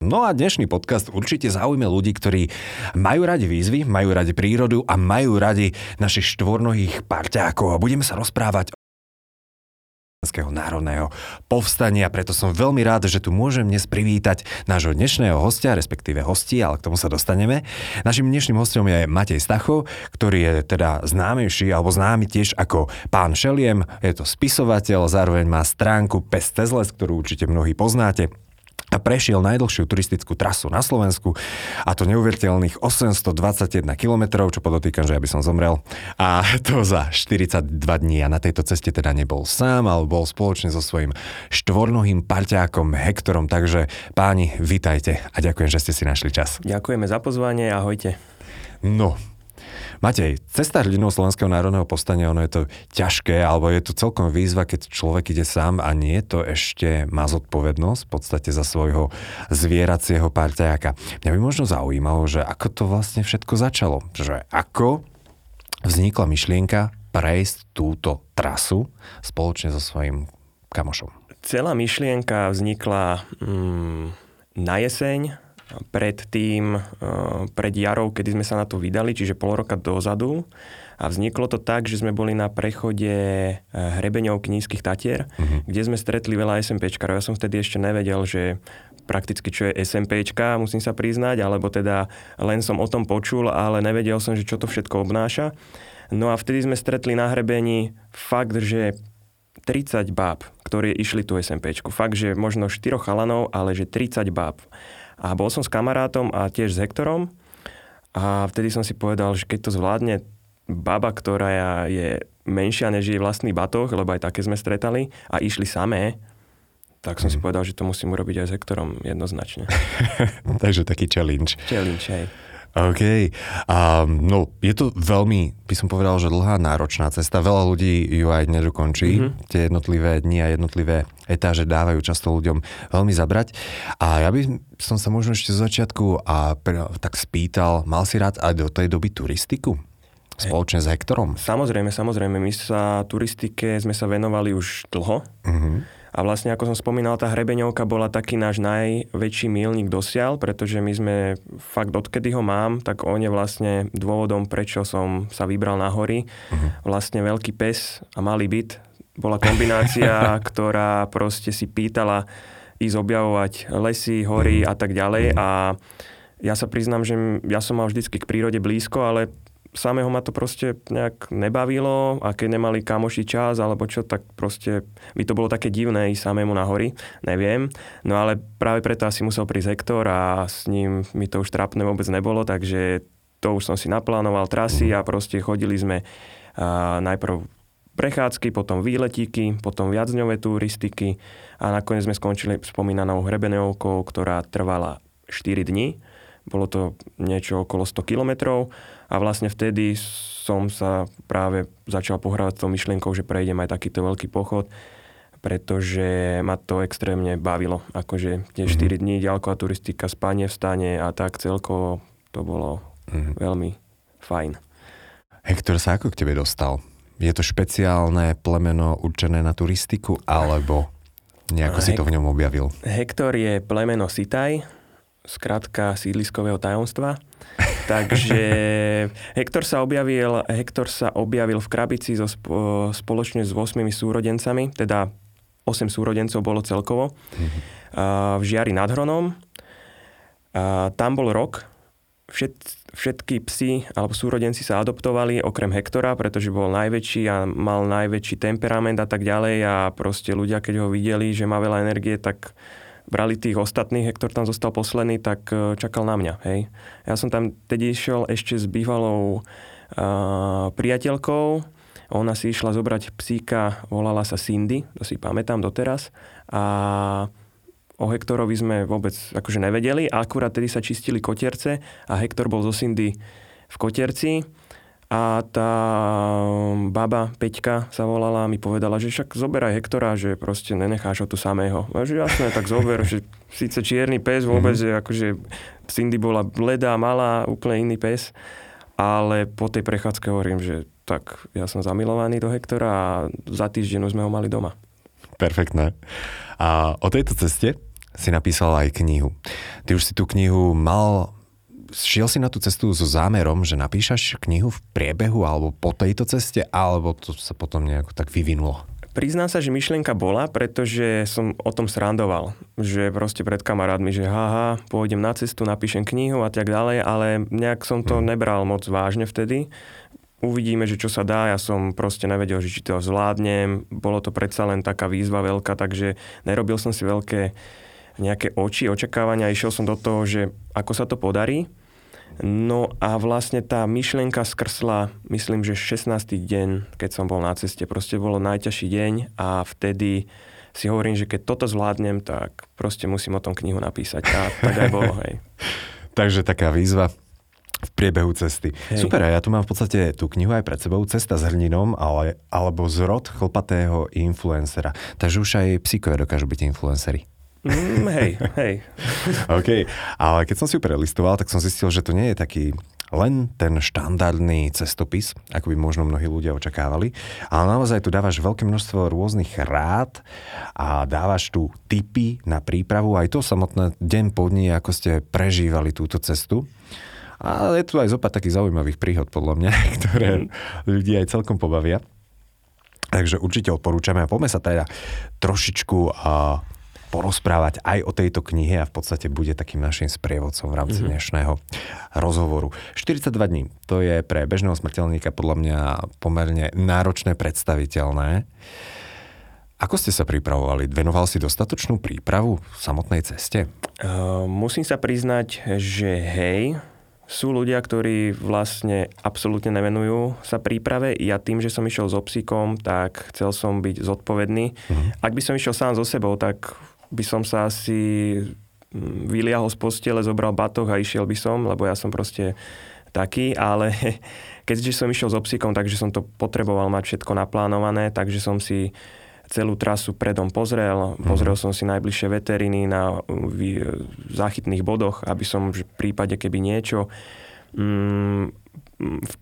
No a dnešný podcast určite zaujme ľudí, ktorí majú radi výzvy, majú radi prírodu a majú radi našich štvornohých parťákov. A budeme sa rozprávať o Národného povstania, preto som veľmi rád, že tu môžem dnes privítať nášho dnešného hostia, respektíve hostí, ale k tomu sa dostaneme. Našim dnešným hostom je Matej Stacho, ktorý je teda známejší, alebo známy tiež ako Pán Šeliem. Je to spisovateľ, zároveň má stránku PesCezLes, ktorú určite mnohí poznáte. A prešiel najdlhšiu turistickú trasu na Slovensku, a to neuveriteľných 821 kilometrov, čo podotýkam, že ja by som zomrel. A to za 42 dní. A na tejto ceste teda nebol sám, ale bol spoločne so svojím štvornohým parťákom Hektorom. Takže páni, vítajte a ďakujem, že ste si našli čas. Ďakujeme za pozvanie, ahojte. No, Matej, cesta hrdinov Slovenského národného povstania, ono je to ťažké, alebo je to celkom výzva, keď človek ide sám a nie to ešte má zodpovednosť v podstate za svojho zvieracieho parťáka. Mňa by možno zaujímalo, že ako to vlastne všetko začalo. Že ako vznikla myšlienka prejsť túto trasu spoločne so svojím kamošom? Celá myšlienka vznikla na jeseň, pred jarou, kedy sme sa na to vydali, čiže pol roka dozadu. A vzniklo to tak, že sme boli na prechode hrebeňov Nízkych Tatier, kde sme stretli veľa SMPčkarov. Ja som vtedy ešte nevedel, že prakticky čo je SMPčka, musím sa priznať, alebo teda len som o tom počul, ale nevedel som, že čo to všetko obnáša. No a vtedy sme stretli na hrebení fakt, že 30 báb, ktorí išli tú SMPčku. Fakt, že možno 4 chalanov, ale že 30 báb. A bol som s kamarátom a tiež s Hektorom a vtedy som si povedal, že keď to zvládne baba, ktorá je menšia než jej vlastný batoh, lebo aj také sme stretali a išli samé, tak som si povedal, že to musím urobiť aj s Hektorom jednoznačne. Takže taký challenge. Challenge, hej. OK. No, je to veľmi, by som povedal, že dlhá, náročná cesta. Veľa ľudí ju aj nedokončí. Tie jednotlivé dni a jednotlivé etáže dávajú často ľuďom veľmi zabrať. A ja by som sa možno ešte zo začiatku tak spýtal, mal si rád aj do tej doby turistiku? Spoločne s Hektorom? Samozrejme. My sa turistike sme sa venovali už dlho. A vlastne, ako som spomínal, tá hrebeňovka bola taký náš najväčší míľnik dosiaľ, pretože my sme, fakt odkedy ho mám, tak on je vlastne dôvodom, prečo som sa vybral na hory. Vlastne veľký pes a malý byt bola kombinácia, ktorá proste si pýtala ísť objavovať lesy, hory a tak ďalej. A ja sa priznám, že ja som mal vždycky k prírode blízko, ale samého ma to proste nejak nebavilo a keď nemali kamoši čas alebo čo, tak proste by to bolo také divné ísť samému na hory, neviem. No ale práve preto asi musel prísť Hektor a s ním mi to už trápne vôbec nebolo, takže to už som si naplánoval trasy a proste chodili sme najprv prechádzky, potom výletíky, potom viacdňové turistiky a nakoniec sme skončili spomínanou hrebeňovkou, ktorá trvala 4 dní. Bolo to niečo okolo 100 kilometrov a vlastne vtedy som sa práve začal pohrávať s tou myšlienkou, že prejdem aj takýto veľký pochod, pretože ma to extrémne bavilo. Akože tie 4 dní, ďalková turistika, spanie, vstanie a tak celkovo to bolo veľmi fajn. Hektor sa ako k tebe dostal? Je to špeciálne plemeno určené na turistiku, alebo nejako si to v ňom objavil? Hektor je plemeno Sitaj, skratka sídliskového tajomstva. Takže Hektor sa objavil v krabici spoločne s 8 súrodencami, teda 8 súrodencov bolo celkovo, v Žiari nad Hronom. Tam bol rok. Všetky psi alebo súrodenci sa adoptovali okrem Hektora, pretože bol najväčší a mal najväčší temperament a tak ďalej a proste ľudia, keď ho videli, že má veľa energie, tak brali tých ostatných, Hektor tam zostal posledný, tak čakal na mňa, hej. Ja som tam tedy išiel ešte s bývalou priateľkou. Ona si išla zobrať psíka, volala sa Cindy, to si pamätám doteraz. A o Hektorovi sme vôbec akože nevedeli a akurát tedy sa čistili kotierce a Hektor bol zo Cindy v kotierci a tá baba Peťka sa volala a mi povedala, že však zoberaj Hektora, že proste nenecháš ho tu samého. A že jasné, tak zober, že síce čierny pes vôbec, že akože Cindy bola bledá, malá, úplne iný pes, ale po tej prechádzke hovorím, že tak ja som zamilovaný do Hektora a za týždeň sme ho mali doma. Perfektné. A o tejto ceste si napísal aj knihu. Ty už si tú knihu mal... Šiel si na tú cestu so zámerom, že napíšaš knihu v priebehu alebo po tejto ceste, alebo to sa potom nejako tak vyvinulo? Priznám sa, že myšlienka bola, pretože som o tom srandoval. Že proste pred kamarátmi, že haha, pôjdem na cestu, napíšem knihu a tak ďalej, ale nejak som to nebral moc vážne vtedy. Uvidíme, že čo sa dá. Ja som proste nevedel, že či to zvládnem. Bolo to predsa len taká výzva veľká, takže nerobil som si veľké nejaké oči, očakávania. Išiel som do toho, že ako sa to podarí. No a vlastne tá myšlienka skrsla, myslím, že 16. deň, keď som bol na ceste. Proste bolo najťažší deň a vtedy si hovorím, že keď toto zvládnem, tak proste musím o tom knihu napísať. A tak aj bolo, hej. Takže taká výzva v priebehu cesty. Hej. Super, ja tu mám v podstate tú knihu aj pred sebou, Cesta s Hrdinom, alebo Zrod chlpatého influencera. Takže už aj psíkové dokážu byť influenceri. Hej. OK, ale keď som si ju prelistoval, tak som zistil, že to nie je taký len ten štandardný cestopis, ako by možno mnohí ľudia očakávali, ale naozaj tu dávaš veľké množstvo rôznych rád a dávaš tu tipy na prípravu, aj to samotné deň po dni, ako ste prežívali túto cestu. Ale je tu aj zopár takých zaujímavých príhod, podľa mňa, ktoré ľudí aj celkom pobavia. Takže určite odporúčame a poďme sa teda trošičku porozprávať aj o tejto knihe a v podstate bude takým našim sprievodcom v rámci dnešného rozhovoru. 42 dní, to je pre bežného smrteľníka podľa mňa pomerne náročné, predstaviteľné. Ako ste sa pripravovali? Venoval si dostatočnú prípravu v samotnej ceste? Musím sa priznať, že hej, sú ľudia, ktorí vlastne absolútne nevenujú sa príprave. Ja tým, že som išiel so psíkom, tak chcel som byť zodpovedný. Ak by som išiel sám so sebou, tak by som sa asi vyliahol z postele, zobral batoh a išiel by som, lebo ja som proste taký, ale keďže som išiel so psíkom, takže som to potreboval mať všetko naplánované, takže som si celú trasu predom pozrel. Pozrel som si najbližšie veteriny na záchytných bodoch, aby som v prípade, keby niečo...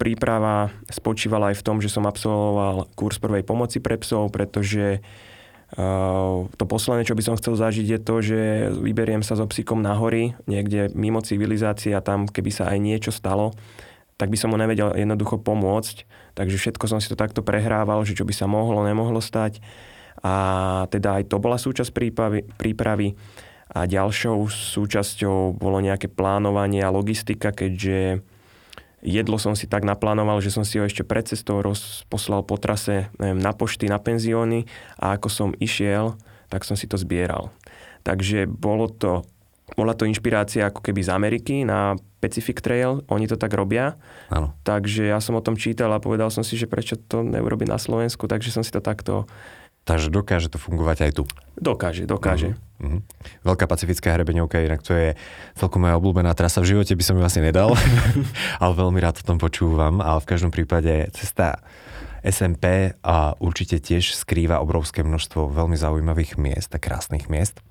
príprava spočívala aj v tom, že som absolvoval kurz prvej pomoci pre psov, pretože to posledné, čo by som chcel zažiť, je to, že vyberiem sa so psíkom na hory, niekde mimo civilizácie a tam, keby sa aj niečo stalo, tak by som mu nevedel jednoducho pomôcť. Takže všetko som si to takto prehrával, že čo by sa mohlo, nemohlo stať. A teda aj to bola súčasť prípravy. A ďalšou súčasťou bolo nejaké plánovanie a logistika, keďže jedlo som si tak naplánoval, že som si ho ešte pred cestou rozposlal po trase na pošty, na penzióny a ako som išiel, tak som si to zbieral. Takže bola to inšpirácia ako keby z Ameriky na Pacific Trail, oni to tak robia. Áno. Takže ja som o tom čítal a povedal som si, že prečo to neurobiť na Slovensku, takže som si to takto... Takže dokáže to fungovať aj tu? Dokáže. Veľká pacifická hrebeňovka, inak to je celkom moja obľúbená trasa. V živote by som ju asi nedal, ale veľmi rád o tom počúvam. Ale v každom prípade cesta SMP a určite tiež skrýva obrovské množstvo veľmi zaujímavých miest a krásnych miest.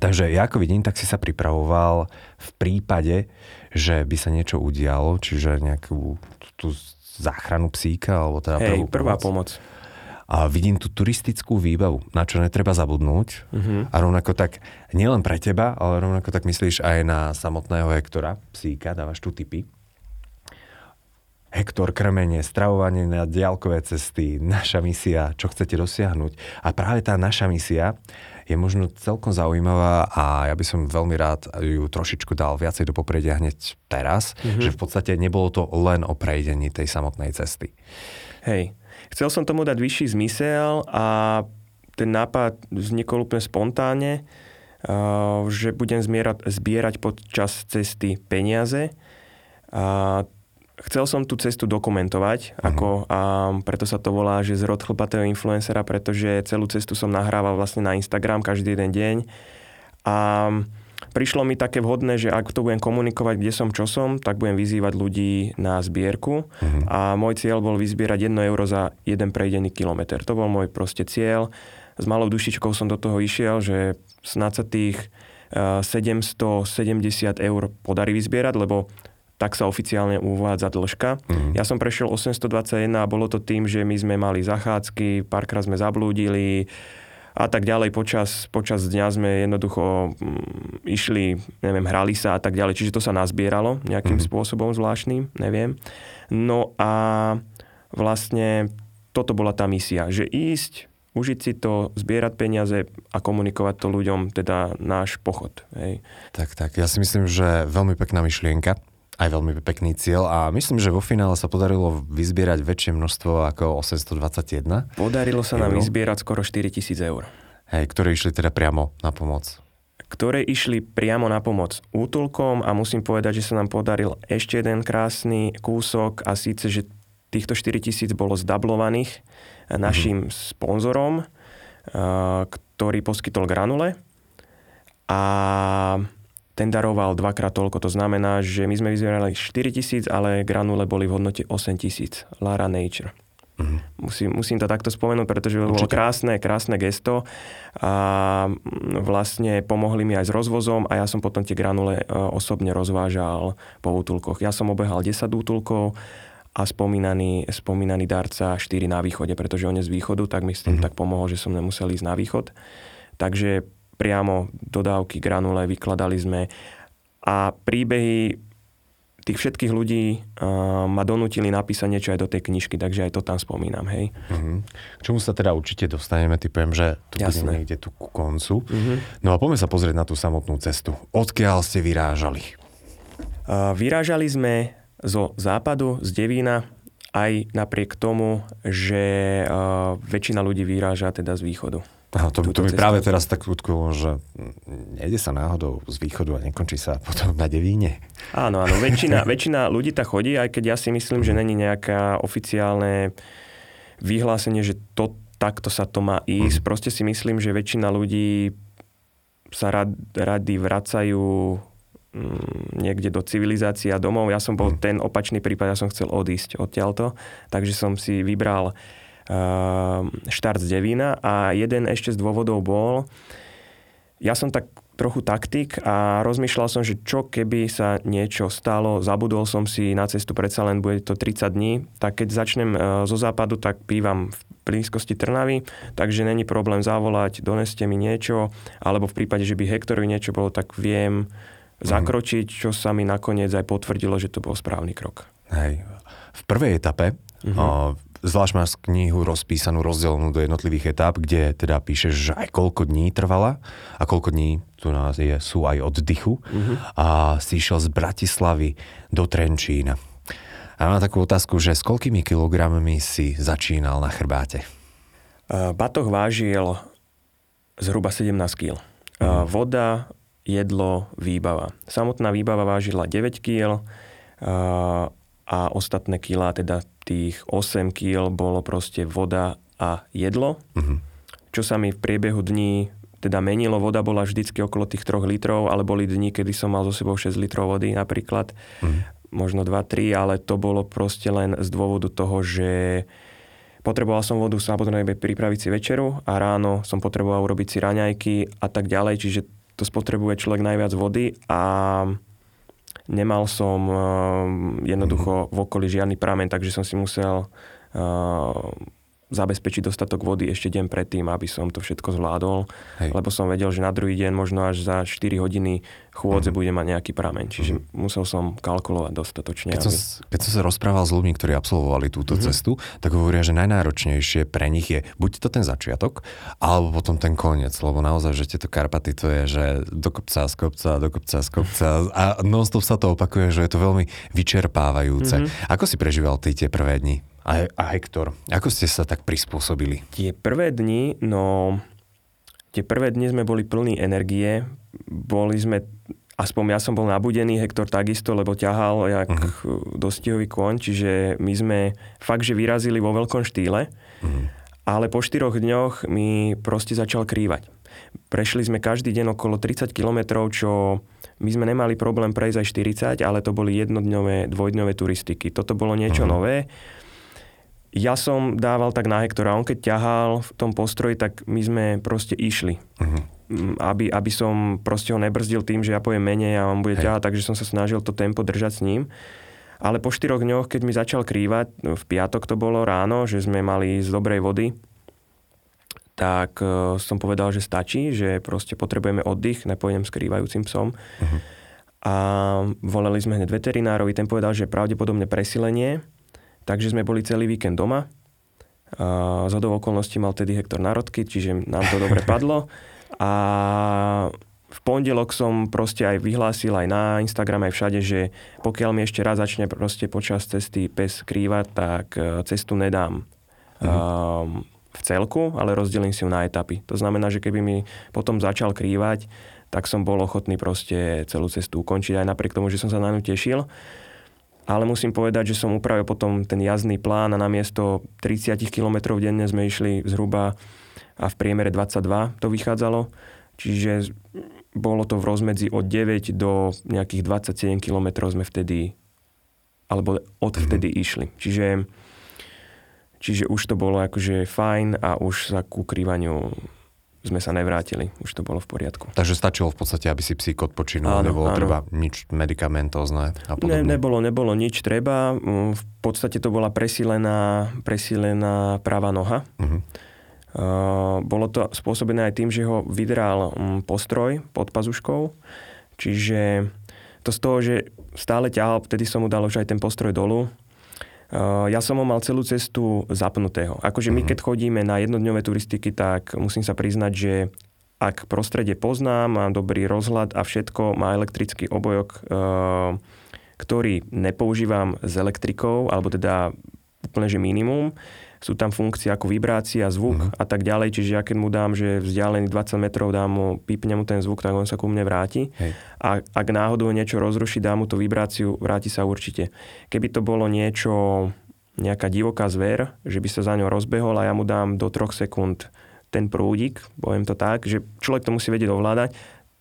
Takže ja ako vidím, tak si sa pripravoval v prípade, že by sa niečo udialo, čiže nejakú tú záchranu psíka, alebo teda prvá pomoc. A vidím tú turistickú výbavu, na čo netreba zabudnúť. A rovnako tak, nielen pre teba, ale rovnako tak myslíš aj na samotného Hektora, psíka, dávaš tu tipy. Hektor, krmenie, stravovanie na diaľkové cesty, naša misia, čo chcete dosiahnuť. A práve tá naša misia je možno celkom zaujímavá a ja by som veľmi rád ju trošičku dal viacej do popredia hneď teraz, že v podstate nebolo to len o prejdení tej samotnej cesty. Hej. Chcel som tomu dať vyšší zmysel a ten nápad vznikol úplne spontánne, že budem zbierať počas cesty peniaze. Chcel som tú cestu dokumentovať, a preto sa to volá, že zrod chlpatého influencera, pretože celú cestu som nahrával vlastne na Instagram každý jeden deň A prišlo mi také vhodné, že ak to budem komunikovať, kde som, čo som, tak budem vyzývať ľudí na zbierku. Uh-huh. A môj cieľ bol vyzbierať 1 euro za jeden prejdený kilometr. To bol môj proste cieľ. S malou dušičkou som do toho išiel, že snáď sa tých 770 eur podarí vyzbierať, lebo tak sa oficiálne uvádza dĺžka. Mm-hmm. Ja som prešiel 821 a bolo to tým, že my sme mali zachádzky, párkrát sme zablúdili a tak ďalej. Počas dňa sme jednoducho išli, neviem, hrali sa a tak ďalej. Čiže to sa nazbieralo nejakým spôsobom zvláštnym, neviem. No a vlastne toto bola tá misia, že ísť, užiť si to, zbierať peniaze a komunikovať to ľuďom, teda náš pochod. Hej. Tak, ja si myslím, že veľmi pekná myšlienka, aj veľmi pekný cieľ a myslím, že vo finále sa podarilo vyzbierať väčšie množstvo ako 821. Podarilo sa nám vyzbierať skoro 4 000 eur. Hej, ktoré išli teda priamo na pomoc. Ktoré išli priamo na pomoc útulkom a musím povedať, že sa nám podaril ešte jeden krásny kúsok a síce, že týchto 4 000 bolo zdablovaných našim sponzorom, ktorý poskytol granule a ten daroval 2-krát toľko. To znamená, že my sme vyzbierali 4 000, ale granule boli v hodnote 8 000. Lara Nature. Mm-hmm. Musím to takto spomenúť, pretože bolo krásne gesto a vlastne pomohli mi aj s rozvozom a ja som potom tie granule osobne rozvážal po útulkoch. Ja som obehal 10 útulkov a spomínaný darca 4 na východe, pretože on je z východu, tak mi s tým tak pomohol, že som nemusel ísť na východ. Takže priamo dodávky, granule vykladali sme. A príbehy tých všetkých ľudí ma donútili napísať niečo aj do tej knižky, takže aj to tam spomínam, hej. Uh-huh. K čomu sa teda určite dostaneme, typujem, že tu budeme niekde tu ku koncu. Uh-huh. No a poďme sa pozrieť na tú samotnú cestu. Odkiaľ ste vyrážali? Vyrážali sme zo západu, z Devína, aj napriek tomu, že väčšina ľudí vyráža teda z východu. Aha, to mi práve teraz tak utkolo, že nejde sa náhodou z východu a nekončí sa potom na Devíne. Áno, väčšina ľudí tá chodí, aj keď ja si myslím, že není nejaká oficiálne vyhlásenie, že to takto sa to má ísť. Proste si myslím, že väčšina ľudí sa rady vracajú niekde do civilizácie a domov. Ja som bol ten opačný prípad, ja som chcel odísť odtiaľto, takže som si vybral štart z Devína a jeden ešte z dôvodov bol, ja som tak trochu taktik a rozmýšľal som, že čo keby sa niečo stalo, zabudol som si na cestu, predsa len bude to 30 dní, tak keď začnem zo západu, tak bývam v blízkosti Trnavy, takže není problém zavolať, doneste mi niečo, alebo v prípade, že by Hektorovi niečo bolo, tak viem zakročiť, čo sa mi nakoniec aj potvrdilo, že to bol správny krok. Hej. V prvej etape zvlášť máš knihu rozpísanú, rozdelenú do jednotlivých etáp, kde teda píšeš, že aj koľko dní trvala a koľko dní tu nás je, sú aj oddychu a si išiel z Bratislavy do Trenčína. A mám takú otázku, že s koľkými kilogrammi si začínal na chrbáte? Batoh vážil zhruba 17 kg. Voda, jedlo, výbava. Samotná výbava vážila 9 kg a ostatné kilá, teda tých 8 kg bolo proste voda a jedlo, čo sa mi v priebehu dní teda menilo. Voda bola vždycky okolo tých 3 litrov, ale boli dni, kedy som mal so sebou 6 litrov vody napríklad, možno 2-3, ale to bolo proste len z dôvodu toho, že potreboval som vodu samozrejme pripraviť si večeru a ráno som potreboval urobiť si raňajky a tak ďalej, čiže to spotrebuje človek najviac vody a nemal som jednoducho v okolí žiadny prameň, takže som si musel zabezpečiť dostatok vody ešte deň predtým, aby som to všetko zvládol. Hej. Lebo som vedel, že na druhý deň možno až za 4 hodiny chôdze bude mať nejaký prameň. Čiže musel som kalkulovať dostatočne. Keď som sa rozprával s ľuďmi, ktorí absolvovali túto cestu, tak hovoria, že najnáročnejšie pre nich je buď to ten začiatok, alebo potom ten koniec. Lebo naozaj, že tieto Karpaty to je, že do kopca, z kopca a non-stop sa to opakuje, že je to veľmi vyčerpávajúce. Ako si prežíval tie prvé dni? A Hektor, ako ste sa tak prispôsobili? Tie prvé dni sme boli plní energie. Boli sme, aspoň ja som bol nabudený, Hektor takisto, lebo ťahal jak dostihový kôň, čiže my sme fakt, že vyrazili vo veľkom štýle Ale po 4 dňoch mi proste začal krývať. Prešli sme každý deň okolo 30 kilometrov, čo my sme nemali problém prejsť aj 40, ale to boli jednodňové, dvojdňové turistiky. Toto bolo niečo nové. Ja som dával tak na Hektora, on keď ťahal v tom postroji, tak my sme proste išli. Aby som proste ho nebrzdil tým, že ja pojem menej a on bude ťahať, takže som sa snažil to tempo držať s ním. Ale po 4 dňoch, keď mi začal krývať, v piatok to bolo ráno, že sme mali z dobrej vody, tak som povedal, že stačí, že proste potrebujeme oddych, nepôjdem s krývajúcim psom. A volali sme hneď veterinárovi, ten povedal, že pravdepodobne presilenie, takže sme boli celý víkend doma. Zhodou okolností mal tedy Hektor narodky, čiže nám to dobre padlo. A v pondelok som proste aj vyhlásil aj na Instagram, aj všade, že pokiaľ mi ešte raz začne proste počas cesty pes krývať, tak cestu nedám v celku, ale rozdelím si ju na etapy. To znamená, že keby mi potom začal krývať, tak som bol ochotný proste celú cestu ukončiť, aj napriek tomu, že som sa na ňu tešil. Ale musím povedať, že som upravil potom ten jazdný plán a namiesto 30 km denne sme išli zhruba a v priemere 22 to vychádzalo. Čiže bolo to v rozmedzi od 9 do nejakých 27 km sme vtedy, alebo odvtedy išli. Čiže už to bolo akože fajn a už sa ku krývaniu sme sa nevrátili. Už to bolo v poriadku. Takže stačilo v podstate, aby si psík odpočinul, nebolo treba nič medikamentózne a podobne. Nebolo nič treba. V podstate to bola presílená pravá noha. Bolo to spôsobené aj tým, že ho vydral postroj pod pazuškou. Čiže to z toho, že stále ťahal, vtedy som mu dal už aj ten postroj dolu. Ja som ho mal celú cestu zapnutého. Akože my, keď chodíme na jednodňové turistiky, tak musím sa priznať, že ak prostredie poznám, mám dobrý rozhľad a všetko, má elektrický obojok, ktorý nepoužívam s elektrikou, alebo teda úplne, že minimum. Sú tam funkcie ako vibrácia, zvuk a tak ďalej, čiže ja keď mu dám, že vzdialený 20 metrov dám mu, pípne mu ten zvuk, tak on sa ku mne vráti. Hej. A ak náhodou niečo rozruší, dám mu tú vibráciu, vráti sa určite. Keby to bolo niečo, nejaká divoká zver, že by sa za ňou rozbehol a ja mu dám do 3 sekúnd ten prúdik, poviem to tak, že človek to musí vedieť ovládať,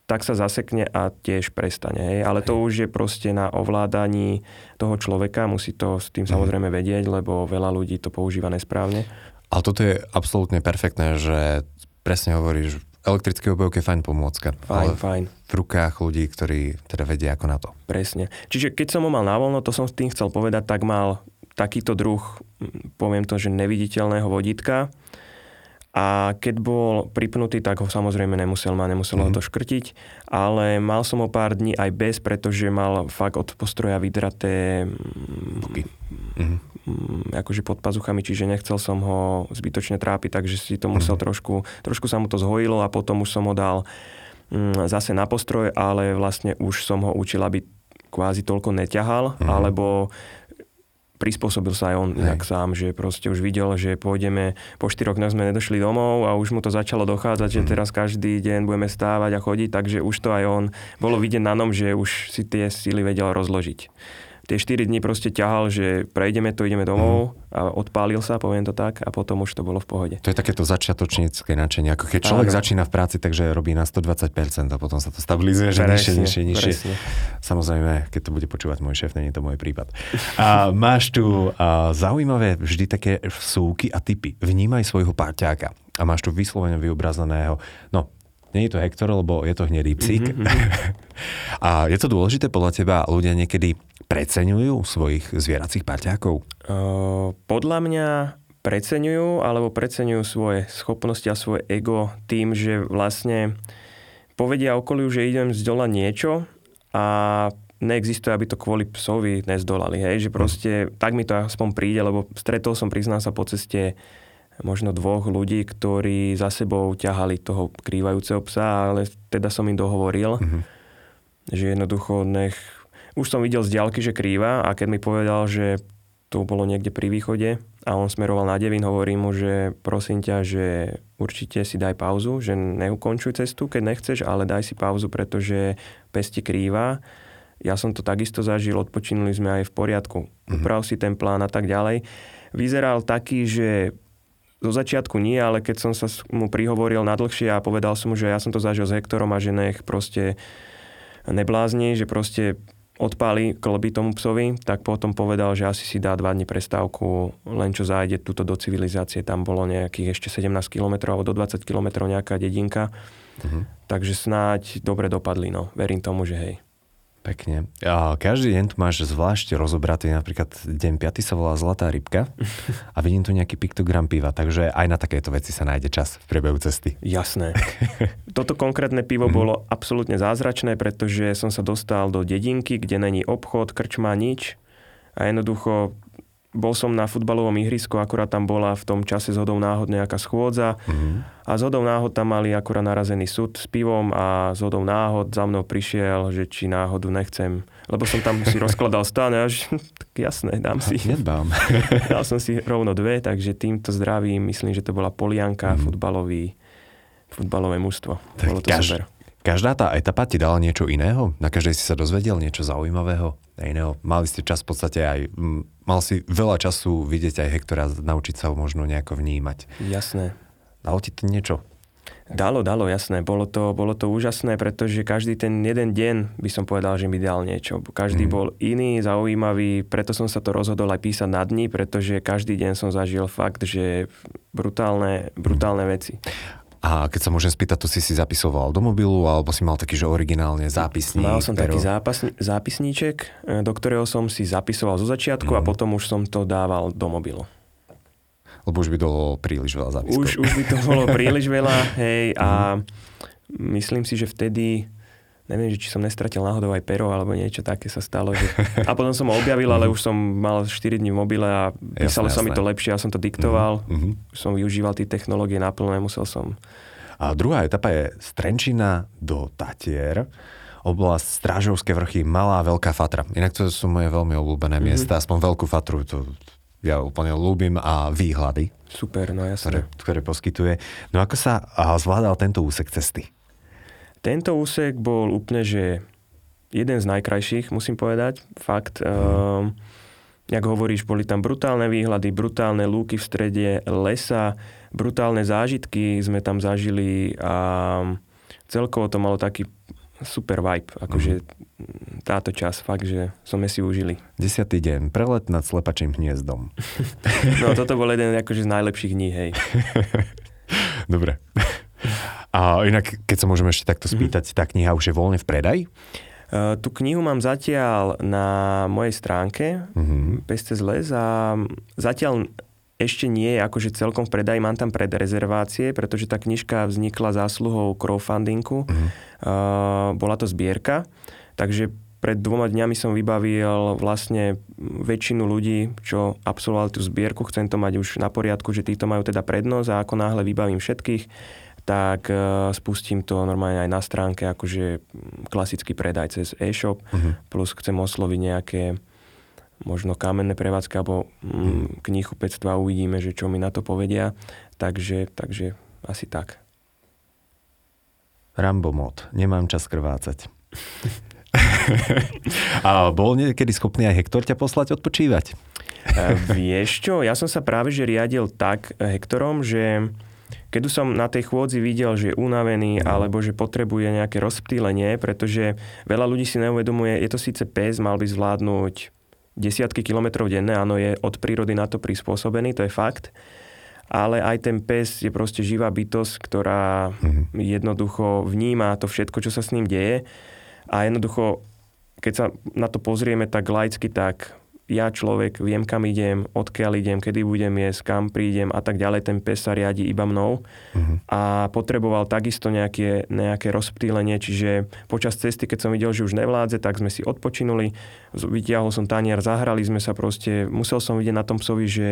tak sa zasekne a tiež prestane. Hej. Ale to už je proste na ovládaní toho človeka, musí to s tým samozrejme vedieť, lebo veľa ľudí to používa nesprávne. Ale toto je absolútne perfektné, že presne hovoríš, elektrický obojok je fajn pomôcka. Fajn. V rukách ľudí, ktorí teda vedia ako na to. Presne. Čiže keď som ho mal na voľno, to som s tým chcel povedať, tak mal takýto druh, poviem to, že neviditeľného vodítka. A keď bol pripnutý, tak ho samozrejme nemuselo ho to škrtiť, ale mal som ho pár dní aj bez, pretože mal fakt od postroja vydraté akože pod pazuchami, čiže nechcel som ho zbytočne trápiť, takže si to musel trošku sa mu to zhojilo a potom už som ho dal zase na postroj, ale vlastne už som ho učil, aby kvázi toľko neťahal, alebo prispôsobil sa aj on tak sám, že proste už videl, že pôjdeme, po 4 dňoch sme nedošli domov a už mu to začalo dochádzať, že teraz každý deň budeme stávať a chodiť, takže už to aj on, bolo vidieť na ňom, že už si tie síly vedel rozložiť. Tie 4 dní proste ťahal, že prejdeme to, ideme domov a odpálil sa, poviem to tak, a potom už to bolo v pohode. To je takéto začiatočnícke nadšenie, ako keď človek začína v práci, takže robí na 120% a potom sa to stabilizuje, že nižšie. Samozrejme, keď to bude počúvať môj šéf, nie je to môj prípad. A máš tu zaujímavé vždy také súky a tipy. Vnímaj svojho parťáka a máš tu vyslovene vyobrazeného, nie je to Hektor, lebo je to hnedý psík. A je to dôležité podľa teba, ľudia niekedy preceňujú svojich zvieracích parťákov? Podľa mňa preceňujú, alebo preceňujú svoje schopnosti a svoje ego tým, že vlastne povedia okoliu, že idem zdolať niečo a neexistuje, aby to kvôli psovi nezdolali. Hej? Že proste, tak mi to aspoň príde, lebo stretol som, priznám sa, po ceste možno 2 ľudí, ktorí za sebou ťahali toho krývajúceho psa, ale teda som im dohovoril, že jednoducho nech... Už som videl z diaľky, že krýva a keď mi povedal, že to bolo niekde pri východe a on smeroval na Devín, hovorím mu, že prosím ťa, že určite si daj pauzu, že neukončuj cestu, keď nechceš, ale daj si pauzu, pretože pes ti krýva. Ja som to takisto zažil, odpočinuli sme aj v poriadku. Uprav si ten plán a tak ďalej. Vyzeral taký, že Zo začiatku nie, ale keď som sa mu prihovoril nadlhšie a povedal som mu, že ja som to zažil s Hektorom a že nech proste neblázni, že proste odpáli klby tomu psovi, tak potom povedal, že asi si dá 2 dni prestávku, len čo zájde tuto do civilizácie. Tam bolo nejakých ešte 17 km alebo do 20 km nejaká dedinka. Mhm. Takže snáď dobre dopadli, no. Verím tomu, že hej. Pekne. A každý deň tu máš zvlášť rozobratý, napríklad deň 5. sa volá Zlatá rybka a vidím tu nejaký piktogram piva, takže aj na takéto veci sa nájde čas v priebehu cesty. Jasné. Toto konkrétne pivo bolo absolútne zázračné, pretože som sa dostal do dedinky, kde není obchod, krčma, nič a jednoducho bol som na futbalovom ihrisku, akurát tam bola v tom čase zhodou náhod nejaká schôdza a zhodou náhod tam mali akurát narazený súd s pivom a zhodou náhod za mnou prišiel, že či náhodu nechcem. Lebo som tam si rozkladal stan a až, tak jasné, dám si. Nedbám. Dal som si rovno 2, takže týmto zdravím, myslím, že to bola polianka, futbalové mužstvo. Tak bolo to super. Každá tá etapa ti dala niečo iného? Na každej si sa dozvedel niečo zaujímavého? Iného. Mali ste čas v podstate aj... Mal si veľa času vidieť aj Hektora, naučiť sa ho možno nejako vnímať. Jasné. Dalo ti to niečo? Dalo, jasné. Bolo to úžasné, pretože každý ten jeden deň by som povedal, že mi dal niečo. Každý bol iný, zaujímavý, preto som sa to rozhodol aj písať na dni, pretože každý deň som zažil fakt, že brutálne veci. A keď sa môžem spýtať, to si si zapisoval do mobilu, alebo si mal taký, že originálne zápisník? Mal som taký zápisníček, do ktorého som si zapisoval zo začiatku a potom už som to dával do mobilu. Lebo už by to bolo príliš veľa zápiskov. Už by to bolo príliš veľa, hej, a myslím si, že vtedy, neviem, či som nestratil náhodou aj pero, alebo niečo také sa stalo. Že... A potom som ho objavil, ale už som mal 4 dní v mobile a písalo sa mi to lepšie, ja som to diktoval. Som využíval tie technológie naplno, nemusel som... A druhá etapa je z Trenčína do Tatier, oblasť Strážovské vrchy, Malá Veľká Fatra. Inak to sú moje veľmi obľúbené miesta, aspoň Veľkú Fatru, to ja úplne ľúbim, a výhľady. Super, no jasne. Ktoré poskytuje. No ako sa zvládal tento úsek cesty? Tento úsek bol úplne, že jeden z najkrajších, musím povedať. Fakt, jak hovoríš, boli tam brutálne výhľady, brutálne lúky v strede lesa, brutálne zážitky sme tam zažili a celkovo to malo taký super vibe, akože táto časť, fakt, že sme si užili. 10. deň, prelet nad Slepačím hniezdom. No toto bol jeden akože z najlepších dní, hej. Dobre. A inak, keď sa môžeme ešte takto spýtať, tá kniha už je voľne v predaji? Tú knihu mám zatiaľ na mojej stránke PesCezLes a zatiaľ ešte nie je akože celkom v predaji, mám tam predrezervácie, pretože tá knižka vznikla zásluhou crowdfundingu. Bola to zbierka, takže pred 2 dňami som vybavil vlastne väčšinu ľudí, čo absolvovali tú zbierku. Chcem to mať už na poriadku, že títo majú teda prednosť a ako náhle vybavím všetkých, tak spustím to normálne aj na stránke, akože klasický predaj cez e-shop, plus chcem osloviť nejaké možno kamenné prevádzky alebo knihu pectva, uvidíme, že čo mi na to povedia. Takže asi tak. Rambo mod. Nemám čas krvácať. A bol niekedy schopný aj Hektor ťa poslať odpočívať? Vieš čo? Ja som sa práve že riadil tak Hektorom, že keď som na tej chôdzi videl, že je unavený alebo že potrebuje nejaké rozptýlenie, pretože veľa ľudí si neuvedomuje, je to síce pes, mal by zvládnuť desiatky kilometrov denne, áno, je od prírody na to prispôsobený, to je fakt, ale aj ten pes je proste živá bytosť, ktorá jednoducho vníma to všetko, čo sa s ním deje a jednoducho, keď sa na to pozrieme tak laicky, tak ja človek viem, kam idem, odkiaľ idem, kedy budem jesť, kam prídem a tak ďalej. Ten pes sa riadi iba mnou a potreboval takisto nejaké rozptýlenie, čiže počas cesty, keď som videl, že už nevládze, tak sme si odpočinuli, vytiahol som tanier, zahrali sme sa proste, musel som vidieť na tom psovi, že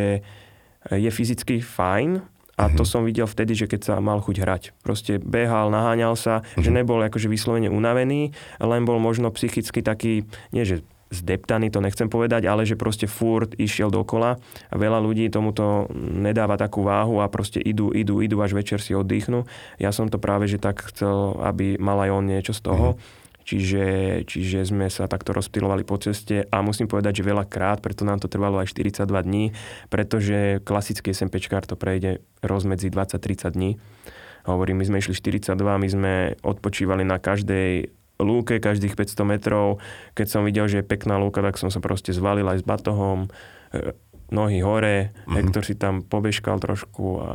je fyzicky fajn a to som videl vtedy, že keď sa mal chuť hrať. Proste behal, naháňal sa, že nebol akože vyslovene unavený, len bol možno psychicky taký, nie že zdeptaný, to nechcem povedať, ale že proste furt išiel dokola a veľa ľudí tomuto nedáva takú váhu a proste idú, až večer si oddychnú. Ja som to práve, že tak chcel, aby mal aj on niečo z toho. Čiže sme sa takto rozptýlovali po ceste a musím povedať, že veľakrát, preto nám to trvalo aj 42 dní, pretože klasický SMPčkár to prejde rozmedzi 20-30 dní. Hovorím, my sme išli 42, my sme odpočívali na každej lúke, každých 500 metrov. Keď som videl, že je pekná lúka, tak som sa proste zvalil aj s batohom, nohy hore, Hektor si tam pobežkal trošku a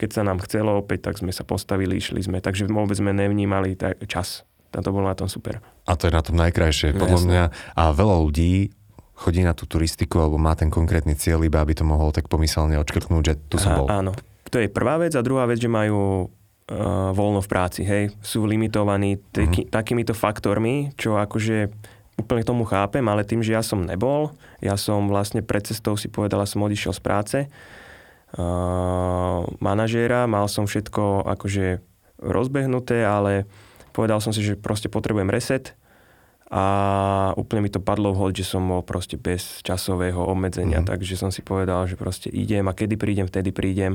keď sa nám chcelo opäť, tak sme sa postavili, išli sme. Takže vôbec sme nevnímali čas. A to bolo na tom super. A to je na tom najkrajšie, podľa mňa. A veľa ľudí chodí na tú turistiku alebo má ten konkrétny cieľ, iba aby to mohol tak pomyselne odškrtnúť, že tu som bol. Áno. To je prvá vec a druhá vec, že majú voľno v práci, hej. Sú limitovaní takýmito faktormi, čo akože úplne tomu chápem, ale tým, že ja som nebol, ja som vlastne pred cestou si povedal, som odišiel z práce manažéra, mal som všetko akože rozbehnuté, ale povedal som si, že proste potrebujem reset a úplne mi to padlo v hod, že som bol proste bez časového obmedzenia, takže som si povedal, že proste idem a kedy prídem, vtedy prídem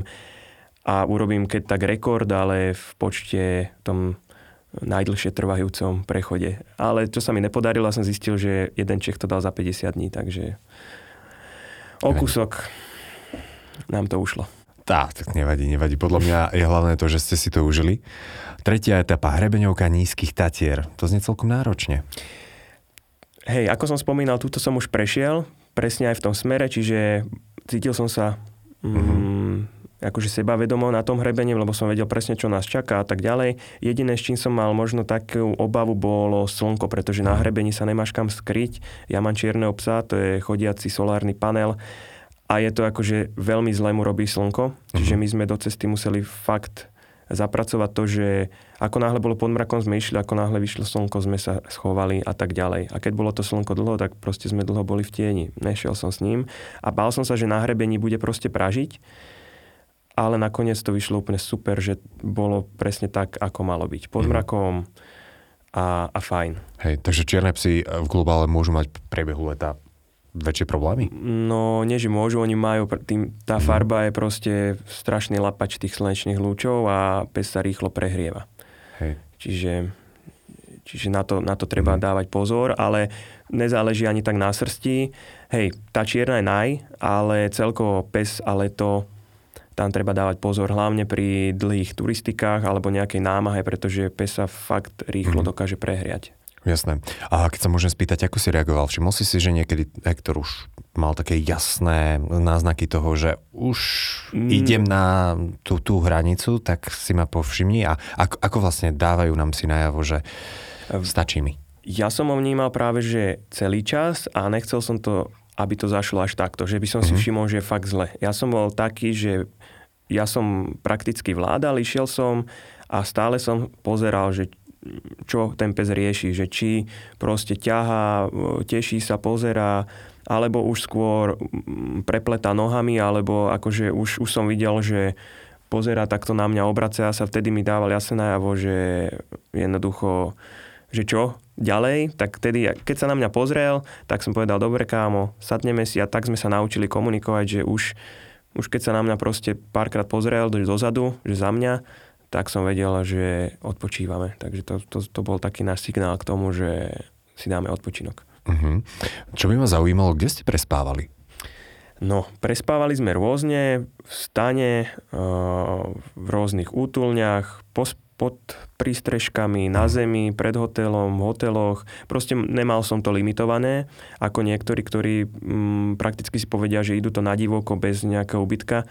a urobím keď tak rekord, ale v počte tom najdlhšie trvajúcom prechode. Ale čo sa mi nepodarilo, som zistil, že jeden Čech to dal za 50 dní, takže o kúsok nám to ušlo. Tak nevadí. Podľa mňa je hlavné to, že ste si to užili. Tretia etapa, hrebeňovka Nízkych Tatier. To znie celkom náročne. Hej, ako som spomínal, túto som už prešiel, presne aj v tom smere, čiže cítil som sa akože sebavedomo na tom hrebení, lebo som vedel presne, čo nás čaká a tak ďalej. Jediné, s čím som mal možno takú obavu, bolo slnko, pretože na hrebení sa nemáš kam skryť. Ja mám čierneho psa, to je chodiaci solárny panel. A je to akože veľmi zle mu robí slnko. Čiže my sme do cesty museli fakt zapracovať to, že ako náhle bolo pod mrakom, sme išli, ako náhle vyšlo slnko, sme sa schovali a tak ďalej. A keď bolo to slnko dlho, tak proste sme dlho boli v tieni. Nešiel som s ním a bál som sa, že na hrebení bude proste pražiť. Ale nakoniec to vyšlo úplne super, že bolo presne tak, ako malo byť. Pod mrakom a fajn. Hej, takže čierne psi v globále môžu mať priebehu leta väčšie problémy? No, nie, že môžu, oni majú, tá farba je proste strašný lapač tých slnečných lúčov a pes sa rýchlo prehrieva. Hej. Čiže na to treba dávať pozor, ale nezáleží ani tak na srsti. Hej, tá čierna je ale celkovo pes a leto, tam treba dávať pozor, hlavne pri dlhých turistikách alebo nejakej námahe, pretože pes sa fakt rýchlo dokáže prehriať. Jasné. A keď sa môžem spýtať, ako si reagoval? Všimol si si, že niekedy Hektor už mal také jasné náznaky toho, že už idem na tú hranicu, tak si ma povšimni a ako vlastne dávajú nám si najavo, že stačí mi? Ja som ho vnímal práve, že celý čas a nechcel som to, aby to zašlo až takto, že by som si všimol, že je fakt zle. Ja som bol taký, že ja som prakticky vládal, išiel som a stále som pozeral, že čo ten pes rieši, že či proste ťahá, teší sa, pozerá, alebo už skôr prepletá nohami, alebo akože už som videl, že pozerá takto na mňa, obracia sa, vtedy mi dával jasne najavo, že jednoducho, že čo ďalej, tak vtedy, keď sa na mňa pozrel, tak som povedal, dobre kámo, sadneme si a tak sme sa naučili komunikovať, že už keď sa na mňa proste párkrát pozrel dozadu, že za mňa, tak som vedel, že odpočívame. Takže to bol taký náš signál k tomu, že si dáme odpočinok. Čo by ma zaujímalo, kde ste prespávali? No, prespávali sme rôzne, v stane, v rôznych útulniach, pod prístrežkami, na zemi, pred hotelom, v hoteloch. Proste nemal som to limitované, ako niektorí, ktorí prakticky si povedia, že idú to na divoko bez nejakého ubytka.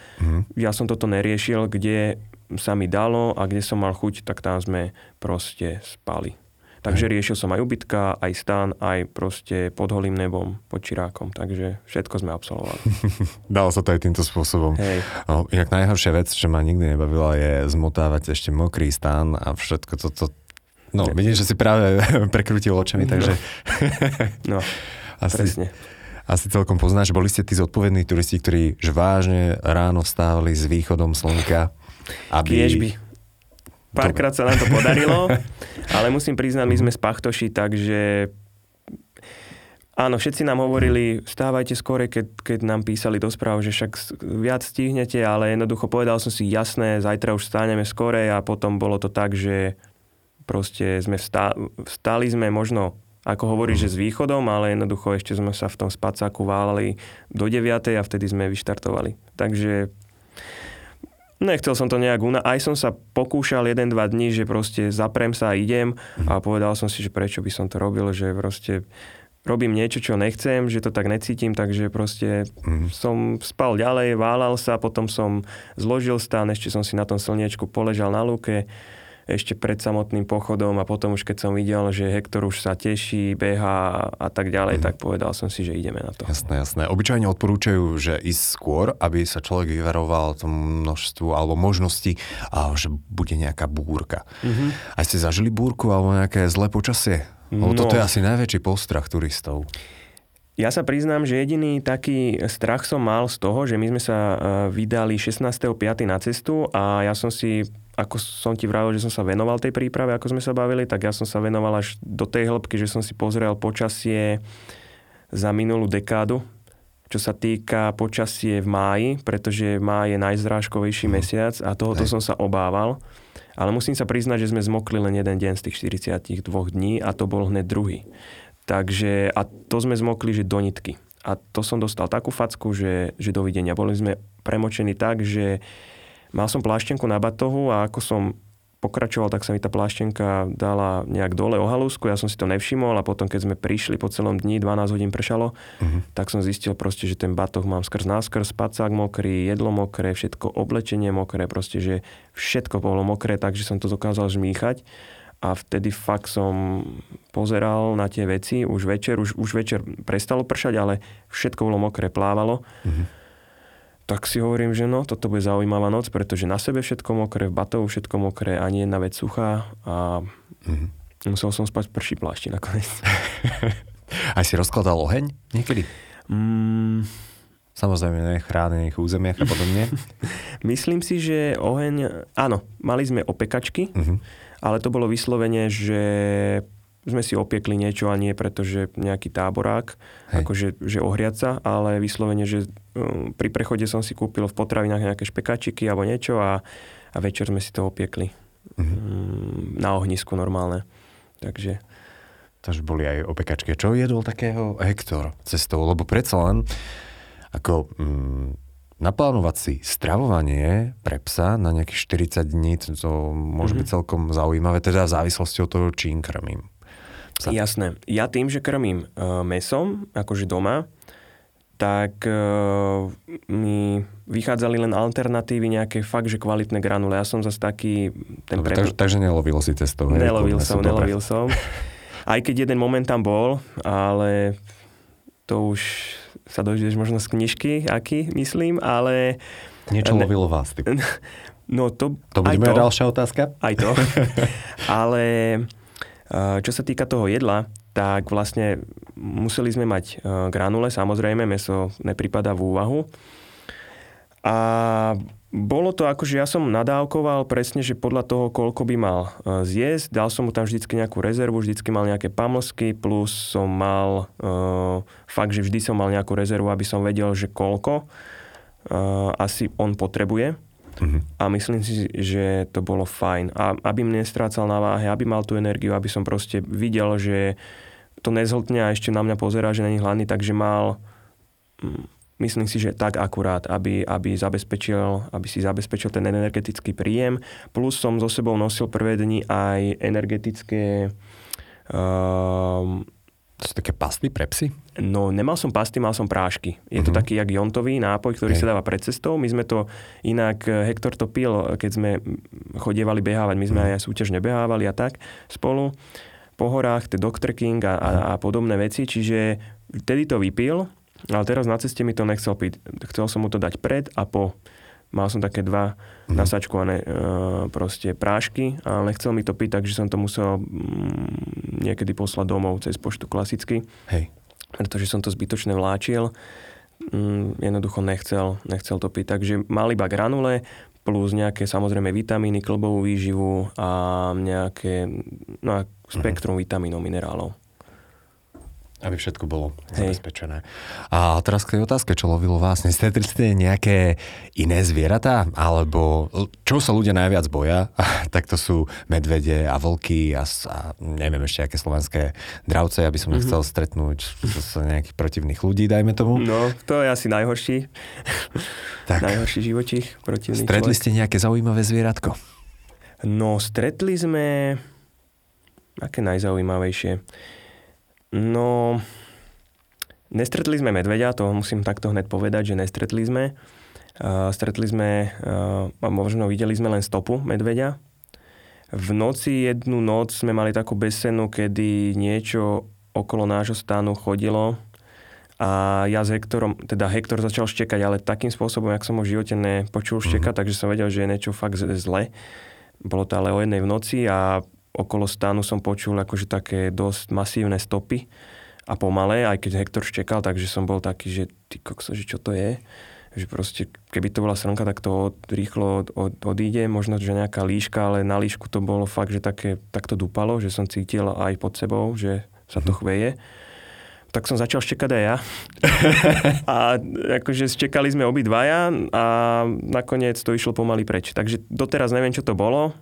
Ja som toto neriešil, kde sa mi dalo a kde som mal chuť, tak tam sme proste spali. Takže riešil som aj ubytka, aj stan, aj proste pod holým nebom, pod čirákom. Takže všetko sme absolvovali. Dalo sa to aj týmto spôsobom. No, inak najhoršia vec, čo ma nikdy nebavila, je zmotávať ešte mokrý stan a všetko toto. No, vidím, že si práve prekrútil očami, takže... No, presne. Asi celkom poznáš, boli ste tí zodpovední turisti, ktorí že vážne ráno vstávali s východom slnka, aby... Párkrát sa nám to podarilo, ale musím priznať, my sme z Pachtoši, takže áno, všetci nám hovorili, vstávajte skore, keď nám písali do správ, že však viac stihnete, ale jednoducho povedal som si, jasné, zajtra už vstáneme skore a potom bolo to tak, že Proste sme stali sme možno, ako hovoríš, že s východom, ale jednoducho ešte sme sa v tom spacáku válali do 9. a vtedy sme vyštartovali. Takže nechcel som to nejak aj som sa pokúšal 1-2 dní, že proste zaprem sa a idem a povedal som si, že prečo by som to robil, že proste robím niečo, čo nechcem, že to tak necítim, takže proste som spal ďalej, válal sa, potom som zložil stan, ešte som si na tom slniečku poležal na lúke, ešte pred samotným pochodom a potom už keď som videl, že Hektor už sa teší, beha a tak ďalej, tak povedal som si, že ideme na to. Jasné. Obyčajne odporúčajú, že ísť skôr, aby sa človek vyvaroval tomu množstvu alebo možnosti, že bude nejaká búrka. A ste zažili búrku alebo nejaké zlé počasie? Lebo toto je asi najväčší postrach turistov. Ja sa priznám, že jediný taký strach som mal z toho, že my sme sa vydali 16.5. na cestu a ja som si, ako som ti vravil, že som sa venoval tej príprave, ako sme sa bavili, tak ja som sa venoval až do tej hĺbky, že som si pozrel počasie za minulú dekádu, čo sa týka počasie v máji, pretože máj je najzrážkovejší mesiac a tohoto som sa obával. Ale musím sa priznať, že sme zmokli len jeden deň z tých 42 dní a to bol hneď druhý. Takže a to sme zmokli, že do nitky. A to som dostal takú facku, že dovidenia. Boli sme premočení tak, že mal som pláštenku na batohu a ako som pokračoval, tak sa mi tá pláštenka dala nejak dole o halúsku, ja som si to nevšimol a potom, keď sme prišli po celom dni, 12 hodín pršalo, tak som zistil proste, že ten batoh mám skrz náskrz, spacák mokrý, jedlo mokré, všetko oblečenie mokré, proste, že všetko bolo mokré, takže som to dokázal žmýchať a vtedy fakt som pozeral na tie veci, už večer prestalo pršať, ale všetko bolo mokré, plávalo. Tak si hovorím, že no, toto bude zaujímavá noc, pretože na sebe všetko mokré, v batohu všetko mokré, ani jedna vec suchá a musel som spať v prší plášti nakoniec. A si rozkladal oheň niekedy? Samozrejme, chránených územiach a podobne. Myslím si, že oheň... Áno, mali sme opekačky, ale to bolo vyslovene, že sme si opiekli niečo a nie pretože nejaký táborák, akože že ohriať sa, ale vyslovene, že pri prechode som si kúpil v potravinách nejaké špekačiky alebo niečo a večer sme si to opiekli. Na ohnisku normálne. Takže boli aj opekačky. Čo jedol takého Hektor cestou? Lebo predsa len ako naplánovať si stravovanie pre psa na nejakých 40 dní, to môže byť celkom zaujímavé, teda v závislosti od toho, čím krmím. Jasné. Ja tým, že krmím mesom, akože doma, tak mi vychádzali len alternatívy nejaké fakt, že kvalitné granule. Ja som zase taký... Takže nelovil si cestou. Nelovil som. Aj keď jeden moment tam bol, ale to už sa dojdeš možno z knižky, aký myslím, ale... Niečo lovilo vás. Ty. No to bude moja ďalšia otázka. Aj to. Ale... Čo sa týka toho jedla, tak vlastne museli sme mať granule, samozrejme, mäso nepripadá v úvahu. A bolo to akože ja som nadávkoval presne, že podľa toho, koľko by mal zjesť. Dal som mu tam vždycky nejakú rezervu, vždycky mal nejaké pamlsky, plus som mal, fakt, že vždy som mal nejakú rezervu, aby som vedel, že koľko asi on potrebuje. A myslím si, že to bolo fajn. A aby mne nestrácal na váhe, aby mal tú energiu, aby som proste videl, že to nezhltne a ešte na mňa pozerá, že není hladný, takže mal, myslím si, že tak akurát, aby si zabezpečil ten energetický príjem. Plus som so sebou nosil prvé dni aj energetické... To sú také pasty pre psy? No, nemal som pasty, mal som prášky. Je to taký jak jontový nápoj, ktorý sa dáva pred cestou. My sme to inak, Hektor to pil, keď sme chodievali behávať. My sme aj súťažne behávali a tak spolu po horách, Dr. King a podobné veci. Čiže vtedy to vypil, ale teraz na ceste mi to nechcel piť. Chcel som mu to dať pred a po. Mal som také dva nasačkované proste prášky, ale nechcel mi to piť, takže som to musel niekedy poslať domov cez poštu klasicky. Hej. Pretože som to zbytočne vláčil. Jednoducho nechcel to piť. Takže mal iba granule, plus nejaké samozrejme vitamíny, klbovú výživu a nejaké spektrum vitamínov, minerálov. Aby všetko bolo zabezpečené. A teraz k tej otázke, čo lovilo vás. Nestretli ste nejaké iné zvieratá? Alebo čo sa ľudia najviac boja? Tak to sú medvede a vlky a neviem ešte aké slovenské dravce, aby som nechcel stretnúť nejakých protivných ľudí, dajme tomu. No, to je asi najhorší. Tak. Najhorší živočích protivných. Stretli ste nejaké zaujímavé zvieratko? No, stretli sme... Aké najzaujímavejšie? No, nestretli sme medveďa, to musím takto hneď povedať, že nestretli sme. Možno videli sme len stopu medveďa. V noci, jednu noc sme mali takú besenu, kedy niečo okolo nášho stánu chodilo a ja s Hektorom, teda Hektor začal štekať, ale takým spôsobom, jak som ho v živote nepočul štekať, takže som vedel, že je niečo fakt zle. Bolo to ale o 1:00 v noci a okolo stánu som počul akože také dosť masívne stopy a pomalé, aj keď Hektor štekal, takže som bol taký, že ty kokso, že čo to je? Že proste, keby to bola srnka, tak to rýchlo odíde, možno, že nejaká líška, ale na líšku to bolo fakt, že takto dúpalo, že som cítil aj pod sebou, že sa to chveje. Tak som začal štekať aj ja. A akože štekali sme obidvaja a nakoniec to išlo pomaly preč. Takže doteraz neviem, čo to bolo.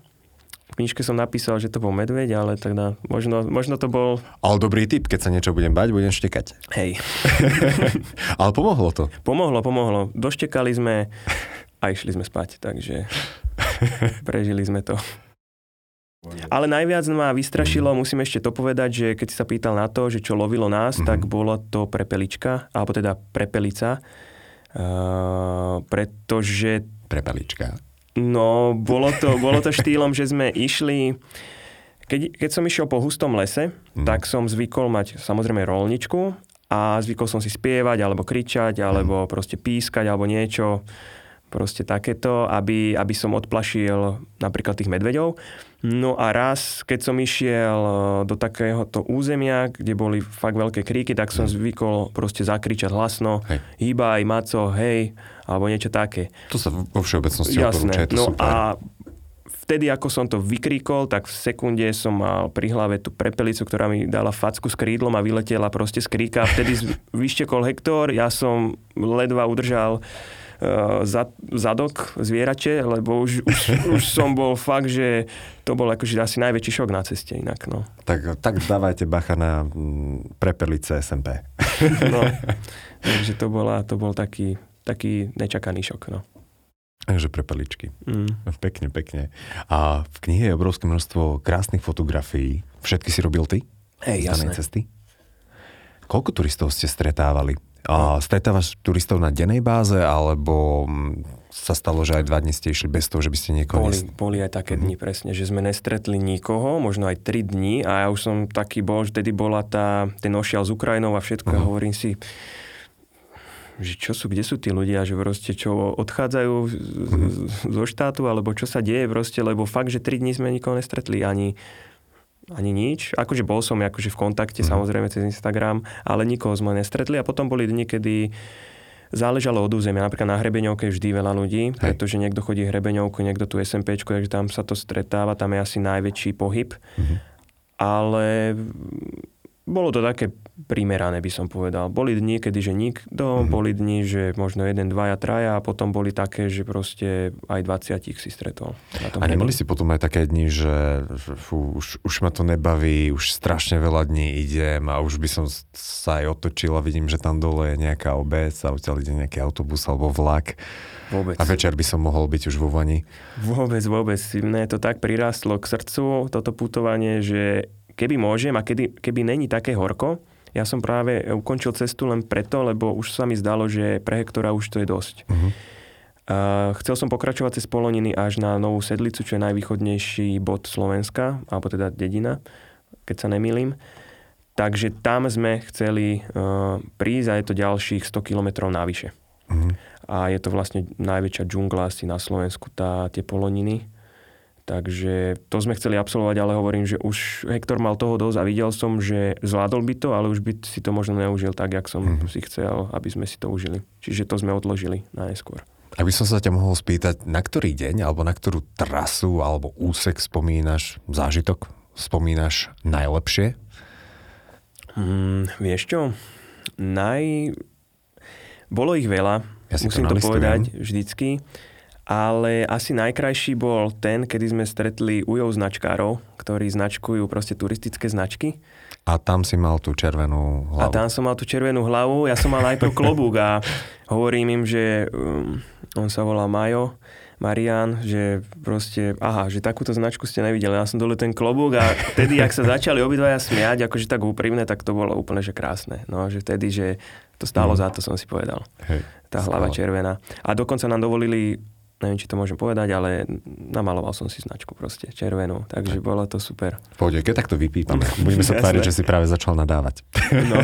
V knižke som napísal, že to bol medveď, ale teda možno to bol... Ale dobrý tip, keď sa niečo budem bať, budem štekať. Hej. Ale pomohlo to. Pomohlo. Doštekali sme a išli sme spať, takže prežili sme to. Ale najviac ma vystrašilo, musím ešte to povedať, že keď si sa pýtal na to, že čo lovilo nás, tak bola to prepelička, alebo teda prepelica, pretože... Prepelička. No, bolo to štýlom, že sme išli... Keď som išiel po hustom lese, tak som zvykol mať samozrejme rolničku a zvykol som si spievať, alebo kričať, alebo proste pískať, alebo niečo. Proste takéto, aby som odplašil napríklad tých medveďov. No a raz, keď som išiel do takéhoto územia, kde boli fakt veľké kríky, tak som zvykol proste zakričať hlasno. Hej. Hýbaj, maco, hej... alebo niečo také. To sa vo všeobecnosti odporúča, je to super. A vtedy, ako som to vykríkol, tak v sekunde som mal pri hlave tú prepelicu, ktorá mi dala facku s krídlom a vyletela proste z kríka. Vtedy vyštekol Hektor, ja som ledva udržal zadok zvierače, lebo už som bol fakt, že to bol akože asi najväčší šok na ceste inak. No. Tak dávajte bacha na prepelice SMP. No, takže to bol taký nečakaný šok, no. Takže prepeličky. Pekne, pekne. A v knihe je obrovské množstvo krásnych fotografií. Všetky si robil ty? Hej, jasné. Cesty? Koľko turistov ste stretávali? A stretávaš turistov na dennej báze, alebo sa stalo, že aj 2 dni ste išli bez toho, že by ste niekoho... Boli aj také dni, presne, že sme nestretli nikoho, možno aj 3 dni, a ja už som taký bol, že tedy bola ten ošial z Ukrajinou a všetko, ja hovorím si... že kde sú tí ľudia, že proste čo odchádzajú zo štátu, alebo čo sa deje proste, lebo fakt, že 3 dní sme nikoho nestretli, ani nič. Akože bol som akože v kontakte, samozrejme cez Instagram, ale nikoho sme nestretli a potom boli dni, kedy záležalo od územia. Napríklad na hrebeňovke je vždy veľa ľudí, pretože niekto chodí hrebeňovku, niekto tu SMPčku, takže tam sa to stretáva, tam je asi najväčší pohyb. Ale... Bolo to také primerané, by som povedal. Boli dni, kedy že nikto, boli dni, že možno 1, 2, 3 a potom boli také, že proste aj 20 si stretol. A nemali si potom aj také dni, že fú, už ma to nebaví, už strašne veľa dní idem a už by som sa aj otočil a vidím, že tam dole je nejaká obec a odtiaľ ide nejaký autobus alebo vlak. Vôbec. A večer by som mohol byť už vo vani. Vôbec. Mne to tak prirastlo k srdcu, toto putovanie, že keby môžem a keby není také horko, ja som práve ukončil cestu len preto, lebo už sa mi zdalo, že pre Hektora už to je dosť. Chcel som pokračovať cez Poloniny až na Novú Sedlicu, čo je najvýchodnejší bod Slovenska, alebo teda dedina, keď sa nemýlim. Takže tam sme chceli prísť a je to ďalších 100 kilometrov navyše. A je to vlastne najväčšia džungla asi na Slovensku, tie Poloniny. Takže to sme chceli absolvovať, ale hovorím, že už Hektor mal toho dosť a videl som, že zvládol by to, ale už by si to možno neužil tak, jak som si chcel, aby sme si to užili. Čiže to sme odložili na neskôr. Aby som sa ťa mohol spýtať, na ktorý deň, alebo na ktorú trasu, alebo úsek spomínaš, zážitok spomínaš najlepšie? Vieš čo? Bolo ich veľa, ja musím to povedať vždycky, ale asi najkrajší bol ten, kedy sme stretli ujov značkárov, ktorí značkujú proste turistické značky. A tam si mal tú červenú hlavu. A tam som mal tú červenú hlavu. Ja som mal najprv klobúk a hovorím im, že on sa volá Marian, že proste, že takúto značku ste nevideli. Ja som dole ten klobúk a vtedy, ak sa začali obidvaja smiať, akože tak úprimne, tak to bolo úplne, že krásne. No, že vtedy, že to stálo za to, som si povedal. Hej, tá hlava červená. A dokonca nám dovolili, neviem, či to môžem povedať, ale namaloval som si značku proste červenú, takže bolo to super. Poďme, keď takto vypípame. Budeme sa tváriť, že si práve začal nadávať. No.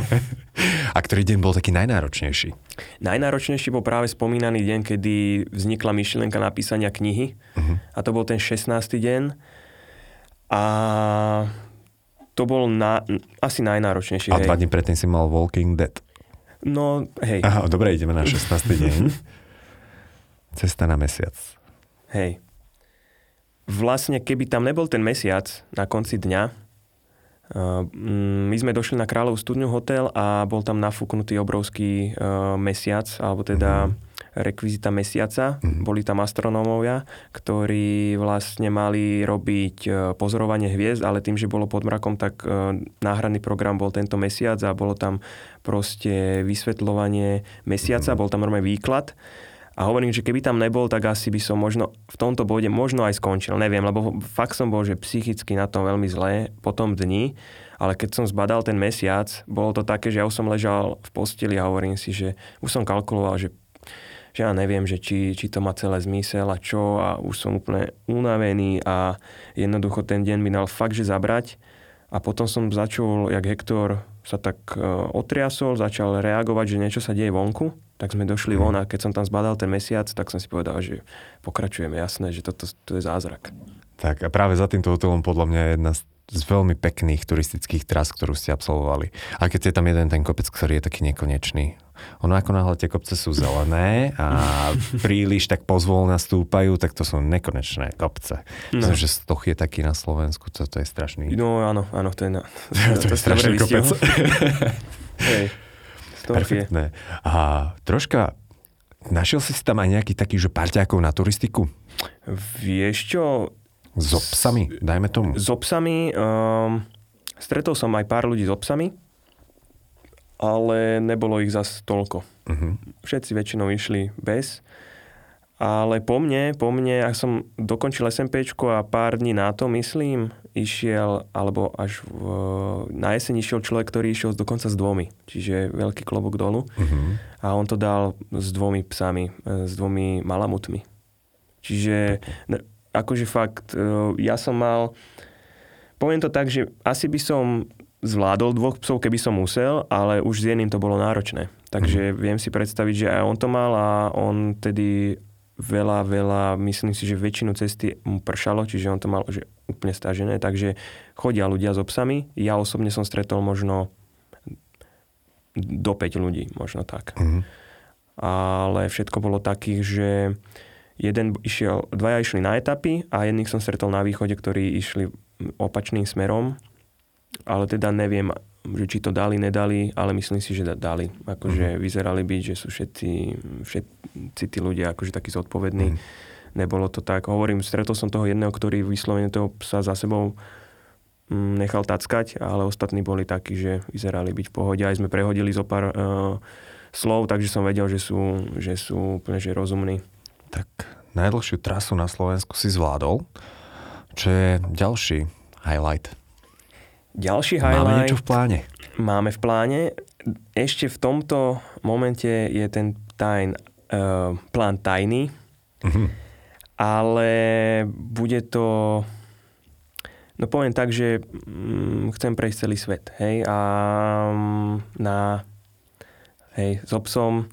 A ktorý deň bol taký najnáročnejší? Najnáročnejší bol práve spomínaný deň, kedy vznikla myšlienka napísania knihy. Uh-huh. A to bol ten 16. deň. A to bol asi najnáročnejší. A 2 dní predtým si mal Walking Dead. No, hej. Aha, dobre, ideme na 16. deň. Cesta na mesiac. Hej. Vlastne, keby tam nebol ten mesiac na konci dňa, my sme došli na Kráľovu studňu hotel a bol tam nafúknutý obrovský mesiac, alebo teda rekvizita mesiaca. Mm-hmm. Boli tam astronómovia, ktorí vlastne mali robiť pozorovanie hviezd, ale tým, že bolo pod mrakom, tak náhradný program bol tento mesiac a bolo tam proste vysvetľovanie mesiaca, bol tam normálne výklad. A hovorím, že keby tam nebol, tak asi by som možno v tomto bode aj skončil. Neviem, lebo fakt som bol, že psychicky na tom veľmi zle po tom dni. Ale keď som zbadal ten mesiac, bolo to také, že ja už som ležal v posteli a hovorím si, že už som kalkuloval, že ja neviem, že či to má celé zmysel a čo. A už som úplne unavený a jednoducho ten deň mi dal fakt, že zabrať. A potom som začul, jak Hektor sa tak otriasol, začal reagovať, že niečo sa deje vonku. Tak sme došli von a keď som tam zbadal ten mesiac, tak som si povedal, že pokračujeme, jasné, že toto je zázrak. Tak a práve za týmto hotelom podľa mňa je jedna z veľmi pekných turistických tras, ktorú ste absolvovali. A keď je tam jeden ten kopec, ktorý je taký nekonečný. Ono ako náhle tie kopce sú zelené a príliš tak pozvolna stúpajú, tak to sú nekonečné kopce. No. Myslím, že Stoch je taký na Slovensku, to je strašný. No áno, to je to je strašný kopec. Hej. Perfektné. A troška, našiel si tam aj nejaký taký, že parťákov na turistiku? Vieš čo? So psami, dajme tomu. So psami, stretol som aj pár ľudí so psami, ale nebolo ich zas toľko. Uh-huh. Všetci väčšinou išli bez. Ale po mne, ak som dokončil SMPčku a pár dní na to, myslím, na jeseň išiel človek, ktorý išiel dokonca s dvomi. Čiže veľký klobúk dolu. Uh-huh. A on to dal s 2 psami, s 2 malamutmi. Čiže akože fakt, ja som mal, poviem to tak, že asi by som zvládol 2 psov, keby som musel, ale už s jedným to bolo náročné. Takže viem si predstaviť, že aj on to mal a on tedy veľa, myslím si, že väčšinu cesty mu pršalo, čiže on to mal že úplne stažené, takže chodia ľudia so psami. Ja osobne som stretol možno do 5 ľudí, možno tak. Mm-hmm. Ale všetko bolo takých, že dvaja išli na etapy a jedných som stretol na východe, ktorí išli opačným smerom, ale teda neviem, že či to dali, nedali, ale myslím si, že dali. Akože vyzerali byť, že sú všetci tí ľudia akože takí zodpovední. Nebolo to tak. Hovorím, stretol som toho jedného, ktorý vyslovene toho psa za sebou nechal tackať, ale ostatní boli takí, že vyzerali byť v pohode. Aj sme prehodili zo pár slov, takže som vedel, že sú úplne že rozumní. Tak najdlhšiu trasu na Slovensku si zvládol, čo je ďalší highlight. Ďalší highlight. Máme niečo v pláne. Máme v pláne. Ešte v tomto momente je ten plán tajný, ale bude to, no poviem tak, že chcem prejsť celý svet, hej, a s obsom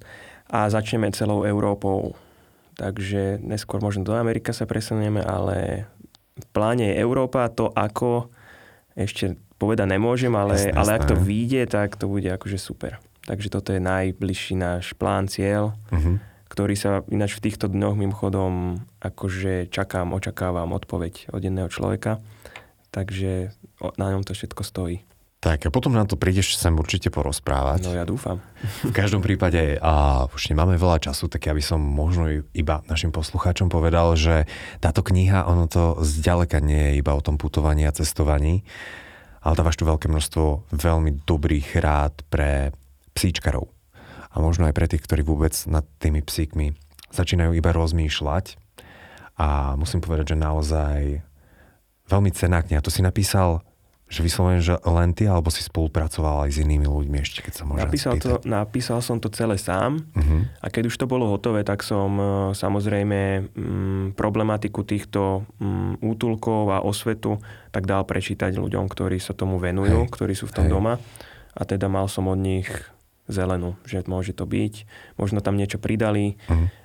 a začneme celou Európou. Takže neskôr možno do Amerika sa presunieme, ale v pláne je Európa, to ako ešte povedať nemôžem, ale ak to vyjde, tak to bude akože super. Takže toto je najbližší náš plán, cieľ, ktorý sa ináč v týchto dňoch mimochodom akože očakávam odpoveď od jedného človeka. Takže na ňom to všetko stojí. Tak a potom nám to prídeš sem určite porozprávať. No ja dúfam. V každom prípade už nemáme veľa času, tak ja by som možno iba našim poslucháčom povedal, že táto kniha, ono to zďaleka nie je iba o tom putovaní a cestovaní, ale dávaš tu veľké množstvo veľmi dobrých rád pre psíčkarov. A možno aj pre tých, ktorí vôbec nad tými psíkmi začínajú iba rozmýšľať. A musím povedať, že naozaj veľmi cenná kniha. To si napísal... Že vyslovene, že len ty, alebo si spolupracoval aj s inými ľuďmi ešte, keď sa môžem spýtať. Napísal som to celé sám a keď už to bolo hotové, tak som samozrejme problematiku týchto útulkov a osvetu tak dal prečítať ľuďom, ktorí sa tomu venujú, ktorí sú v tom doma. A teda mal som od nich zelenú, že môže to byť. Možno tam niečo pridali,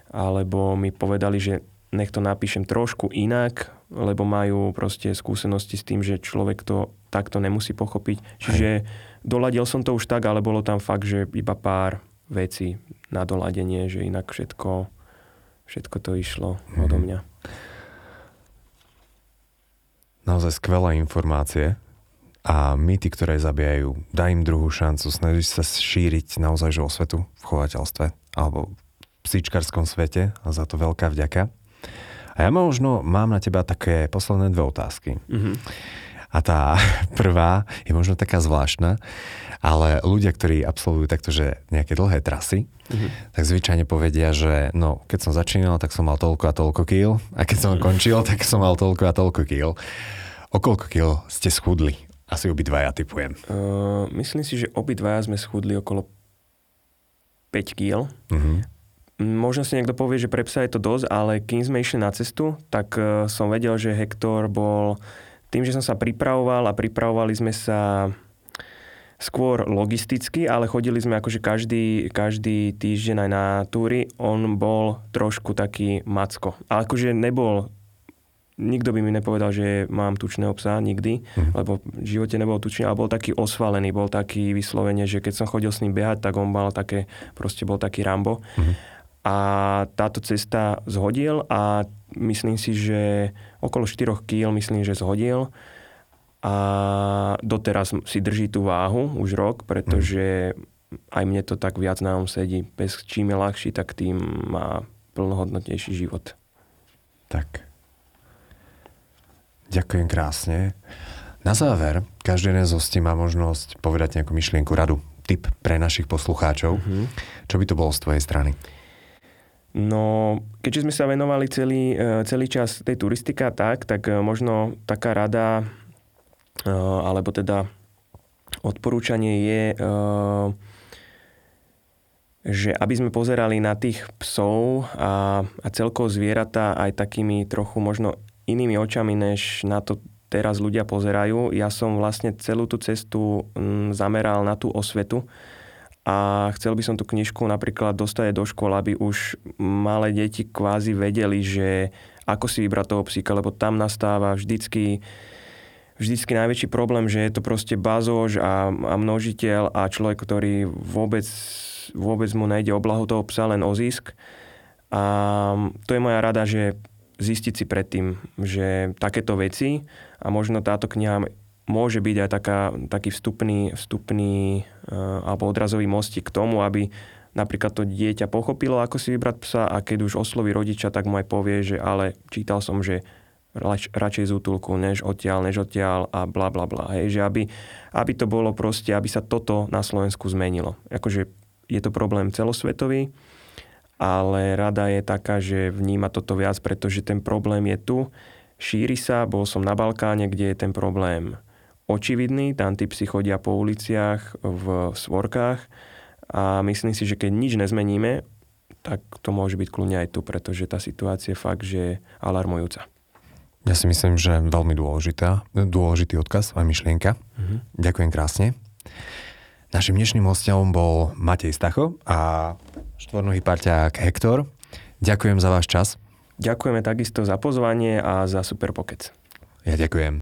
alebo mi povedali, že nech to napíšem trošku inak, lebo majú proste skúsenosti s tým, že človek to takto nemusí pochopiť. Čiže doladil som to už tak, ale bolo tam fakt, že iba pár vecí na doladenie, že inak všetko to išlo odo mňa. Naozaj skvelé informácie a mýty, ktoré zabíjajú. Daj im druhú šancu, snažíš sa šíriť naozaj že osvetu v chovateľstve alebo v psíčkarskom svete a za to veľká vďaka. A ja možno mám na teba také posledné dve otázky. A tá prvá je možno taká zvláštna, ale ľudia, ktorí absolvujú takto, že nejaké dlhé trasy, tak zvyčajne povedia, že no, keď som začínal, tak som mal toľko a toľko kíl, a keď som končil, tak som mal toľko a toľko kíl. O koľko kíl ste schudli? Asi obidvaja typujem. Myslím si, že obidvaja sme schudli okolo 5 kíl. Možno si niekto povie, že pre psa je to dosť, ale kým sme išli na cestu, tak som vedel, že Hektor bol... Tým, že som sa pripravoval a pripravovali sme sa skôr logisticky, ale chodili sme akože každý týždeň aj na túry, on bol trošku taký macko. Ale akože nebol... Nikto by mi nepovedal, že mám tučného psa, nikdy, lebo v živote nebol tučný, ale bol taký osvalený, bol taký vyslovene, že keď som chodil s ním behať, tak on mal také, proste bol taký Rambo. A táto cesta zhodil a myslím si, že okolo 4 kg myslím, že zhodil a doteraz si drží tú váhu už rok, pretože aj mne to tak viac na ňom sedí. Pes čím je ľahší, tak tým má plnohodnotnejší život. Tak. Ďakujem krásne. Na záver, každý jeden z hostí má možnosť povedať nejakú myšlienku, radu, tip pre našich poslucháčov. Čo by to bolo z tvojej strany? No, keďže sme sa venovali celý čas tej turistika, tak možno taká rada, alebo teda odporúčanie je, že aby sme pozerali na tých psov a celkovo zvieratá aj takými trochu možno inými očami, než na to teraz ľudia pozerajú. Ja som vlastne celú tú cestu zameral na tú osvetu, a chcel by som tú knižku napríklad dostať do škôl, aby už malé deti kvázi vedeli, že ako si vybrať toho psíka, lebo tam nastáva vždycky najväčší problém, že je to proste bazož a množiteľ a človek, ktorý vôbec mu nejde o blahu toho psa, len o zisk. A to je moja rada, že zistiť si predtým, že takéto veci a možno táto kniha môže byť aj taký vstupný alebo odrazový mostík k tomu, aby napríklad to dieťa pochopilo, ako si vybrať psa a keď už osloví rodiča, tak mu aj povie, že ale čítal som, že radšej z útulku, než odtiaľ a bla bla bla. Hej, že aby to bolo proste, aby sa toto na Slovensku zmenilo. Akože je to problém celosvetový, ale rada je taká, že vníma toto viac, pretože ten problém je tu, šíri sa, bol som na Balkáne, kde je ten problém očividný, tam tí psi chodia po uliciach, v svorkách a myslím si, že keď nič nezmeníme, tak to môže byť kľudne aj tu, pretože tá situácia je fakt, že alarmujúca. Ja si myslím, že veľmi dôležitý odkaz a myšlienka. Ďakujem krásne. Našim dnešným hosťom bol Matej Stacho a štvornohý parťák Hektor. Ďakujem za váš čas. Ďakujeme takisto za pozvanie a za super pokec. Ja ďakujem.